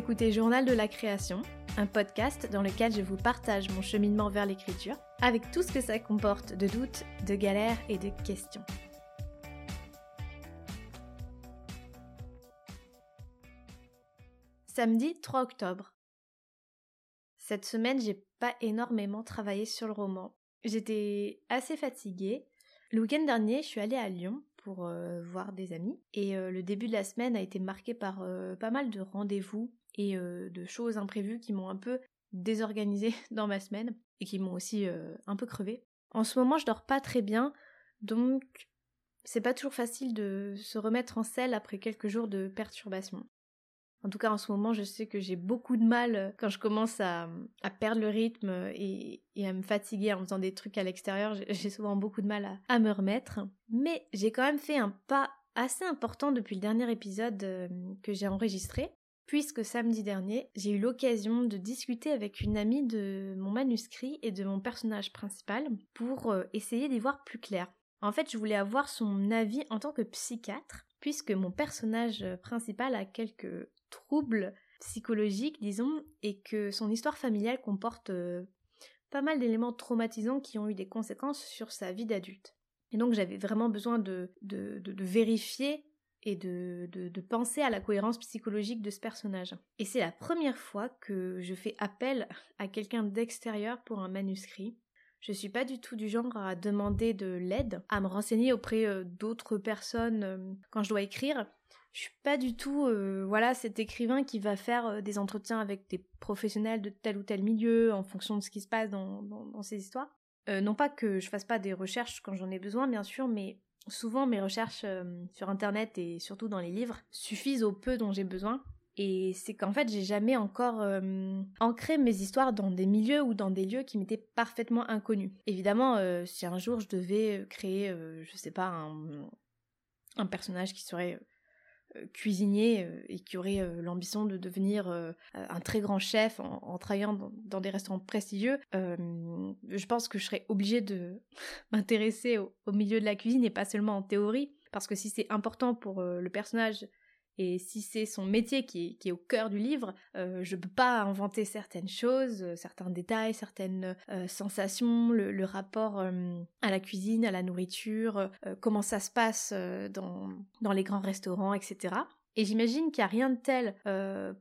écoutez Journal de la création, un podcast dans lequel je vous partage mon cheminement vers l'écriture, avec tout ce que ça comporte de doutes, de galères et de questions. Samedi 3 octobre. Cette semaine, j'ai pas énormément travaillé sur le roman. J'étais assez fatiguée. Le week-end dernier, je suis allée à Lyon pour voir des amis. Et le début de la semaine a été marqué par pas mal de rendez-vous et de choses imprévues qui m'ont un peu désorganisée dans ma semaine et qui m'ont aussi un peu crevée. En ce moment, je dors pas très bien, donc c'est pas toujours facile de se remettre en selle après quelques jours de perturbations. En tout cas, en ce moment, je sais que j'ai beaucoup de mal quand je commence à perdre le rythme et à me fatiguer en faisant des trucs à l'extérieur. J'ai souvent beaucoup de mal à me remettre. Mais j'ai quand même fait un pas assez important depuis le dernier épisode que j'ai enregistré, puisque samedi dernier, j'ai eu l'occasion de discuter avec une amie de mon manuscrit et de mon personnage principal pour essayer d'y voir plus clair. En fait, je voulais avoir son avis en tant que psychiatre, puisque mon personnage principal a quelques troubles psychologiques, disons, et que son histoire familiale comporte pas mal d'éléments traumatisants qui ont eu des conséquences sur sa vie d'adulte. Et donc j'avais vraiment besoin de vérifier et de penser à la cohérence psychologique de ce personnage. Et c'est la première fois que je fais appel à quelqu'un d'extérieur pour un manuscrit. Je suis pas du tout du genre à demander de l'aide, à me renseigner auprès d'autres personnes quand je dois écrire. Je suis pas du tout cet écrivain qui va faire des entretiens avec des professionnels de tel ou tel milieu en fonction de ce qui se passe dans ces histoires. Non pas que je fasse pas des recherches quand j'en ai besoin, bien sûr, mais souvent mes recherches sur internet et surtout dans les livres suffisent au peu dont j'ai besoin. Et c'est qu'en fait, j'ai jamais encore ancré mes histoires dans des milieux ou dans des lieux qui m'étaient parfaitement inconnus. Évidemment, si un jour je devais créer, un personnage qui serait cuisinier et qui aurait l'ambition de devenir un très grand chef en travaillant dans des restaurants prestigieux, je pense que je serais obligée de m'intéresser au milieu de la cuisine et pas seulement en théorie. Parce que si c'est important pour le personnage, et si c'est son métier qui est au cœur du livre, je peux pas inventer certaines choses, certains détails, certaines sensations, le rapport à la cuisine, à la nourriture, comment ça se passe dans les grands restaurants, etc. Et j'imagine qu'il n'y a rien de tel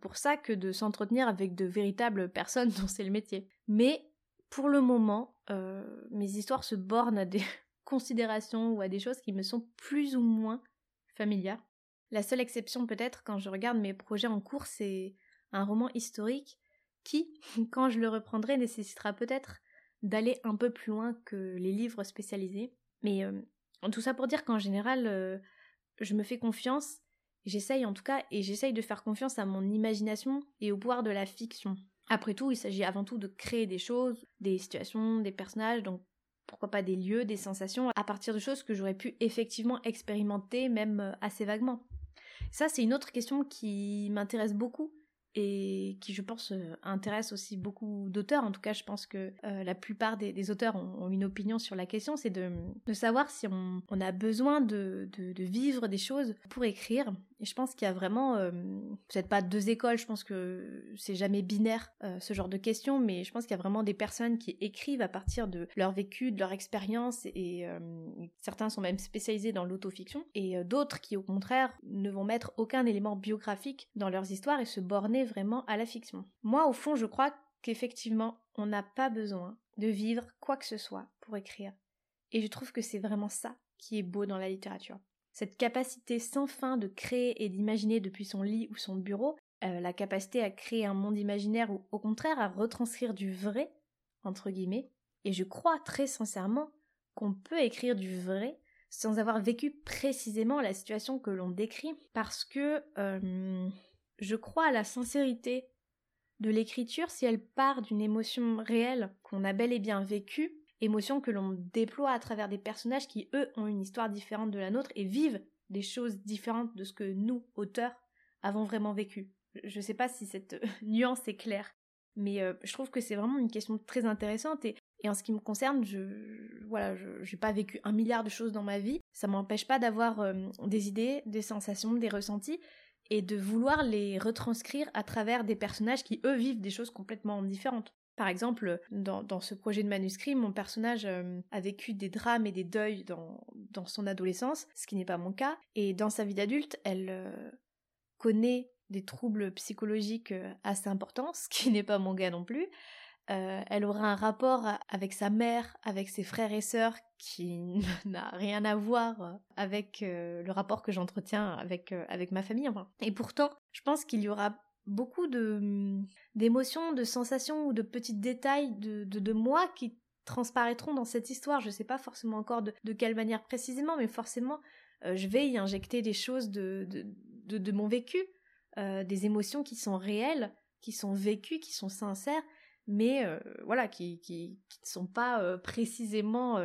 pour ça que de s'entretenir avec de véritables personnes dont c'est le métier. Mais pour le moment, mes histoires se bornent à des considérations ou à des choses qui me sont plus ou moins familières. La seule exception peut-être quand je regarde mes projets en cours, c'est un roman historique qui, quand je le reprendrai, nécessitera peut-être d'aller un peu plus loin que les livres spécialisés. Mais tout ça pour dire qu'en général, je me fais confiance, j'essaye de faire confiance à mon imagination et au pouvoir de la fiction. Après tout, il s'agit avant tout de créer des choses, des situations, des personnages, donc pourquoi pas des lieux, des sensations, à partir de choses que j'aurais pu effectivement expérimenter, même assez vaguement. Ça, c'est une autre question qui m'intéresse beaucoup et qui, je pense, intéresse aussi beaucoup d'auteurs. En tout cas, je pense que la plupart des auteurs ont une opinion sur la question, c'est de savoir si on a besoin de vivre des choses pour écrire. Et je pense qu'il y a vraiment, peut-être pas deux écoles, je pense que c'est jamais binaire ce genre de questions, mais je pense qu'il y a vraiment des personnes qui écrivent à partir de leur vécu, de leur expérience, et certains sont même spécialisés dans l'autofiction, et d'autres qui au contraire ne vont mettre aucun élément biographique dans leurs histoires et se borner vraiment à la fiction. Moi au fond je crois qu'effectivement on n'a pas besoin de vivre quoi que ce soit pour écrire, et je trouve que c'est vraiment ça qui est beau dans la littérature. Cette capacité sans fin de créer et d'imaginer depuis son lit ou son bureau, la capacité à créer un monde imaginaire ou au contraire à retranscrire du vrai, entre guillemets, et je crois très sincèrement qu'on peut écrire du vrai sans avoir vécu précisément la situation que l'on décrit, parce que je crois à la sincérité de l'écriture si elle part d'une émotion réelle qu'on a bel et bien vécue, émotion que l'on déploie à travers des personnages qui, eux, ont une histoire différente de la nôtre et vivent des choses différentes de ce que nous, auteurs, avons vraiment vécu. Je sais pas si cette nuance est claire, mais je trouve que c'est vraiment une question très intéressante, et en ce qui me concerne, j'ai pas vécu 1 milliard de choses dans ma vie, ça m'empêche pas d'avoir des idées, des sensations, des ressentis, et de vouloir les retranscrire à travers des personnages qui, eux, vivent des choses complètement différentes. Par exemple, dans ce projet de manuscrit, mon personnage a vécu des drames et des deuils dans son adolescence, ce qui n'est pas mon cas, et dans sa vie d'adulte, elle connaît des troubles psychologiques assez importants, ce qui n'est pas mon cas non plus. Elle aura un rapport avec sa mère, avec ses frères et sœurs qui n'a rien à voir avec le rapport que j'entretiens avec ma famille. Enfin. Et pourtant, je pense qu'il y aura beaucoup d'émotions, de sensations ou de petits détails de moi qui transparaîtront dans cette histoire. Je ne sais pas forcément encore de quelle manière précisément, mais forcément, je vais y injecter des choses de mon vécu, des émotions qui sont réelles, qui sont vécues, qui sont sincères, mais voilà, qui ne sont pas précisément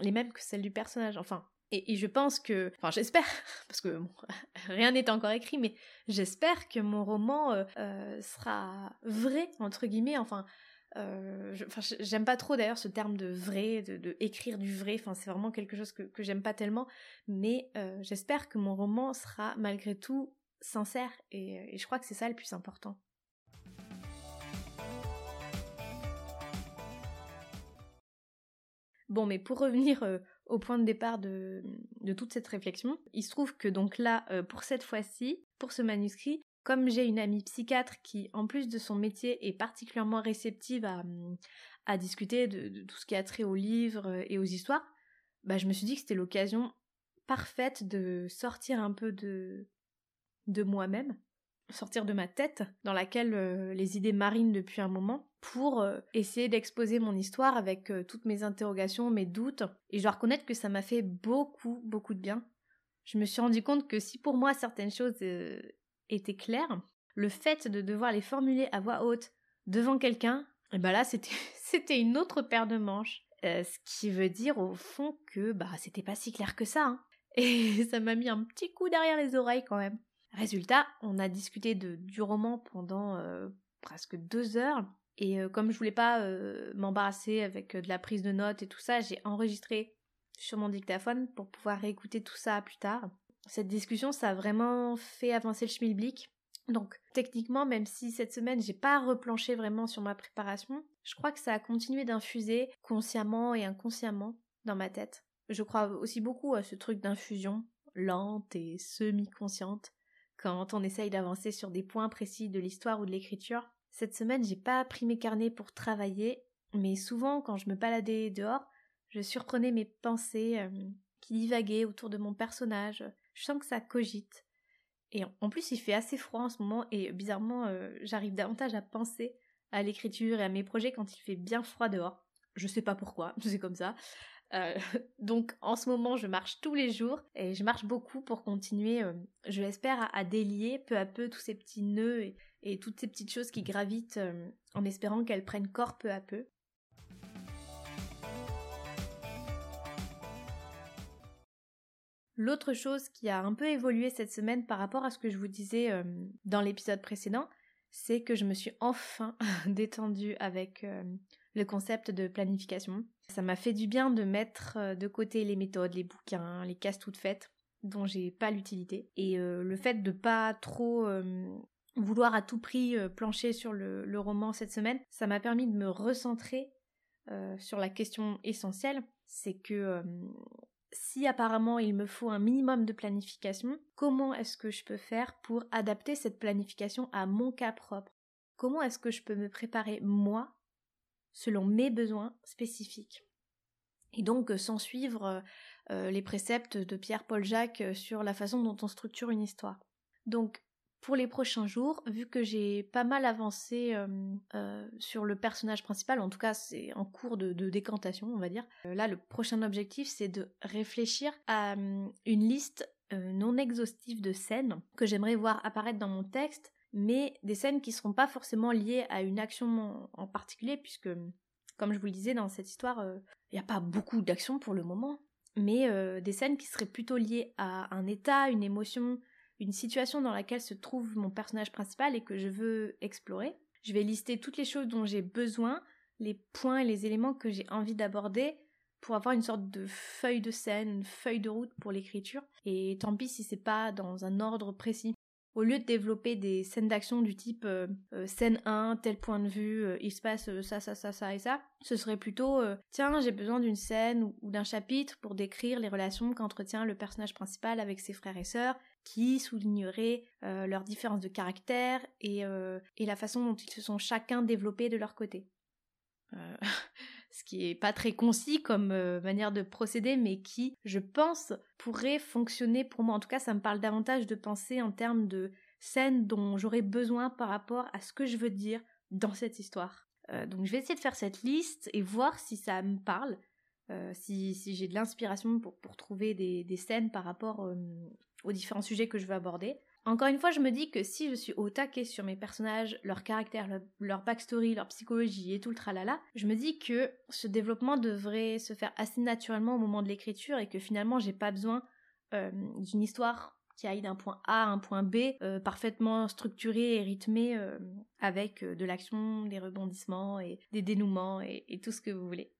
les mêmes que celles du personnage. Enfin, et je pense que... Enfin, j'espère, parce que bon, rien n'est encore écrit, mais j'espère que mon roman sera vrai, entre guillemets. Enfin, j'aime pas trop d'ailleurs ce terme de vrai, de écrire du vrai. Enfin, c'est vraiment quelque chose que j'aime pas tellement, mais j'espère que mon roman sera malgré tout sincère, et je crois que c'est ça le plus important. Bon, mais pour revenir au point de départ de toute cette réflexion, il se trouve que donc là, pour cette fois-ci, pour ce manuscrit, comme j'ai une amie psychiatre qui, en plus de son métier, est particulièrement réceptive à discuter de tout ce qui a trait aux livres et aux histoires, bah, je me suis dit que c'était l'occasion parfaite de sortir un peu de moi-même, sortir de ma tête, dans laquelle les idées marinent depuis un moment, pour essayer d'exposer mon histoire avec toutes mes interrogations, mes doutes, et je dois reconnaître que ça m'a fait beaucoup, beaucoup de bien. Je me suis rendu compte que si pour moi certaines choses étaient claires, le fait de devoir les formuler à voix haute devant quelqu'un, et ben là c'était une autre paire de manches. Ce qui veut dire au fond que bah c'était pas si clair que ça, hein. Et ça m'a mis un petit coup derrière les oreilles quand même. Résultat, on a discuté du roman pendant presque 2 heures, et comme je voulais pas m'embarrasser avec de la prise de notes et tout ça, j'ai enregistré sur mon dictaphone pour pouvoir réécouter tout ça plus tard. Cette discussion, ça a vraiment fait avancer le schmilblick. Donc techniquement, même si cette semaine j'ai pas replanché vraiment sur ma préparation, je crois que ça a continué d'infuser consciemment et inconsciemment dans ma tête. Je crois aussi beaucoup à ce truc d'infusion lente et semi-consciente quand on essaye d'avancer sur des points précis de l'histoire ou de l'écriture. Cette semaine, j'ai pas pris mes carnets pour travailler, mais souvent, quand je me baladais dehors, je surprenais mes pensées qui divaguaient autour de mon personnage. Je sens que ça cogite. Et en plus, il fait assez froid en ce moment, et bizarrement, j'arrive davantage à penser à l'écriture et à mes projets quand il fait bien froid dehors. Je sais pas pourquoi, c'est comme ça. Donc en ce moment je marche tous les jours et je marche beaucoup pour continuer, je l'espère, à délier peu à peu tous ces petits nœuds et toutes ces petites choses qui gravitent, en espérant qu'elles prennent corps peu à peu. L'autre chose qui a un peu évolué cette semaine par rapport à ce que je vous disais dans l'épisode précédent, c'est que je me suis enfin détendue avec le concept de planification. Ça m'a fait du bien de mettre de côté les méthodes, les bouquins, les casse toutes faites dont j'ai pas l'utilité. Et le fait de pas trop vouloir à tout prix plancher sur le roman cette semaine, ça m'a permis de me recentrer sur la question essentielle. C'est que si apparemment il me faut un minimum de planification, comment est-ce que je peux faire pour adapter cette planification à mon cas propre? Comment est-ce que je peux me préparer moi selon mes besoins spécifiques? Et donc sans suivre les préceptes de Pierre-Paul Jacques sur la façon dont on structure une histoire. Donc pour les prochains jours, vu que j'ai pas mal avancé sur le personnage principal, en tout cas c'est en cours de décantation on va dire, là le prochain objectif c'est de réfléchir à une liste non exhaustive de scènes que j'aimerais voir apparaître dans mon texte, mais des scènes qui ne seront pas forcément liées à une action en particulier, puisque, comme je vous le disais, dans cette histoire, il n'y a pas beaucoup d'actions pour le moment, mais des scènes qui seraient plutôt liées à un état, une émotion, une situation dans laquelle se trouve mon personnage principal et que je veux explorer. Je vais lister toutes les choses dont j'ai besoin, les points et les éléments que j'ai envie d'aborder, pour avoir une sorte de feuille de scène, une feuille de route pour l'écriture, et tant pis si c'est pas dans un ordre précis. Au lieu de développer des scènes d'action du type scène 1, tel point de vue, il se passe ça, ça, ça, ça et ça, ce serait plutôt tiens, j'ai besoin d'une scène ou d'un chapitre pour décrire les relations qu'entretient le personnage principal avec ses frères et sœurs, qui soulignerait leurs différences de caractère et la façon dont ils se sont chacun développés de leur côté. Ce qui est pas très concis comme manière de procéder, mais qui, je pense, pourrait fonctionner pour moi. En tout cas, ça me parle davantage de penser en termes de scènes dont j'aurais besoin par rapport à ce que je veux dire dans cette histoire. Donc je vais essayer de faire cette liste et voir si ça me parle, si j'ai de l'inspiration pour trouver des scènes par rapport aux différents sujets que je veux aborder. Encore une fois, je me dis que si je suis au taquet sur mes personnages, leur caractère, leur backstory, leur psychologie et tout le tralala, je me dis que ce développement devrait se faire assez naturellement au moment de l'écriture et que finalement j'ai pas besoin d'une histoire qui aille d'un point A à un point B, parfaitement structurée et rythmée avec de l'action, des rebondissements et des dénouements et tout ce que vous voulez.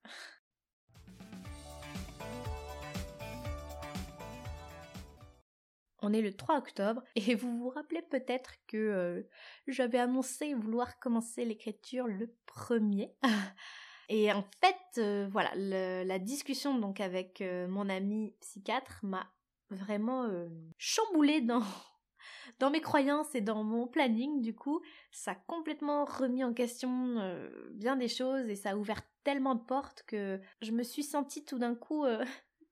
On est le 3 octobre et vous vous rappelez peut-être que j'avais annoncé vouloir commencer l'écriture le 1er. Et en fait, voilà, la discussion donc avec mon ami psychiatre m'a vraiment chamboulée dans mes croyances et dans mon planning. Du coup, ça a complètement remis en question bien des choses et ça a ouvert tellement de portes que je me suis sentie tout d'un coup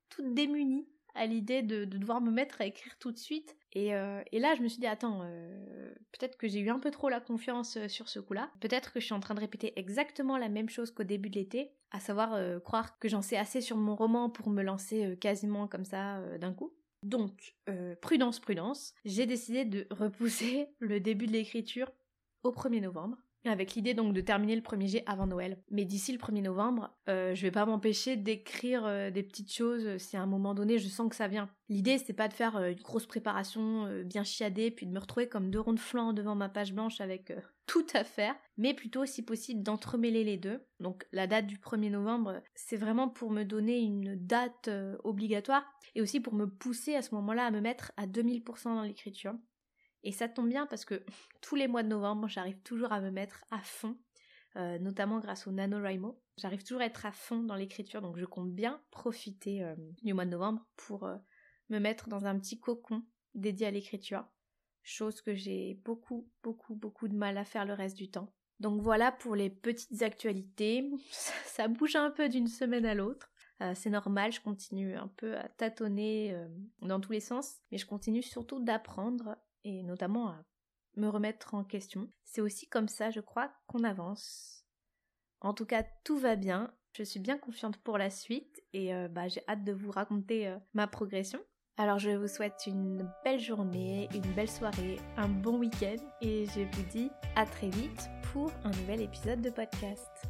toute démunie à l'idée de devoir me mettre à écrire tout de suite. Et là, je me suis dit, attends, peut-être que j'ai eu un peu trop la confiance sur ce coup-là. Peut-être que je suis en train de répéter exactement la même chose qu'au début de l'été, à savoir croire que j'en sais assez sur mon roman pour me lancer quasiment comme ça d'un coup. Donc, prudence, j'ai décidé de repousser le début de l'écriture au 1er novembre. Avec l'idée donc de terminer le premier jet avant Noël. Mais d'ici le 1er novembre, je vais pas m'empêcher d'écrire des petites choses si à un moment donné je sens que ça vient. L'idée c'est pas de faire une grosse préparation bien chiadée puis de me retrouver comme deux ronds de flanc devant ma page blanche avec tout à faire, mais plutôt si possible d'entremêler les deux. Donc la date du 1er novembre, c'est vraiment pour me donner une date obligatoire et aussi pour me pousser à ce moment-là à me mettre à 2000% dans l'écriture. Et ça tombe bien parce que tous les mois de novembre, j'arrive toujours à me mettre à fond, notamment grâce au NaNoWriMo. J'arrive toujours à être à fond dans l'écriture, donc je compte bien profiter du mois de novembre pour me mettre dans un petit cocon dédié à l'écriture. Chose que j'ai beaucoup de mal à faire le reste du temps. Donc voilà pour les petites actualités. Ça bouge un peu d'une semaine à l'autre. C'est normal, je continue un peu à tâtonner dans tous les sens, mais je continue surtout d'apprendre et notamment à me remettre en question. C'est aussi comme ça, je crois, qu'on avance. En tout cas, tout va bien. Je suis bien confiante pour la suite et j'ai hâte de vous raconter ma progression. Alors je vous souhaite une belle journée, une belle soirée, un bon week-end et je vous dis à très vite pour un nouvel épisode de podcast.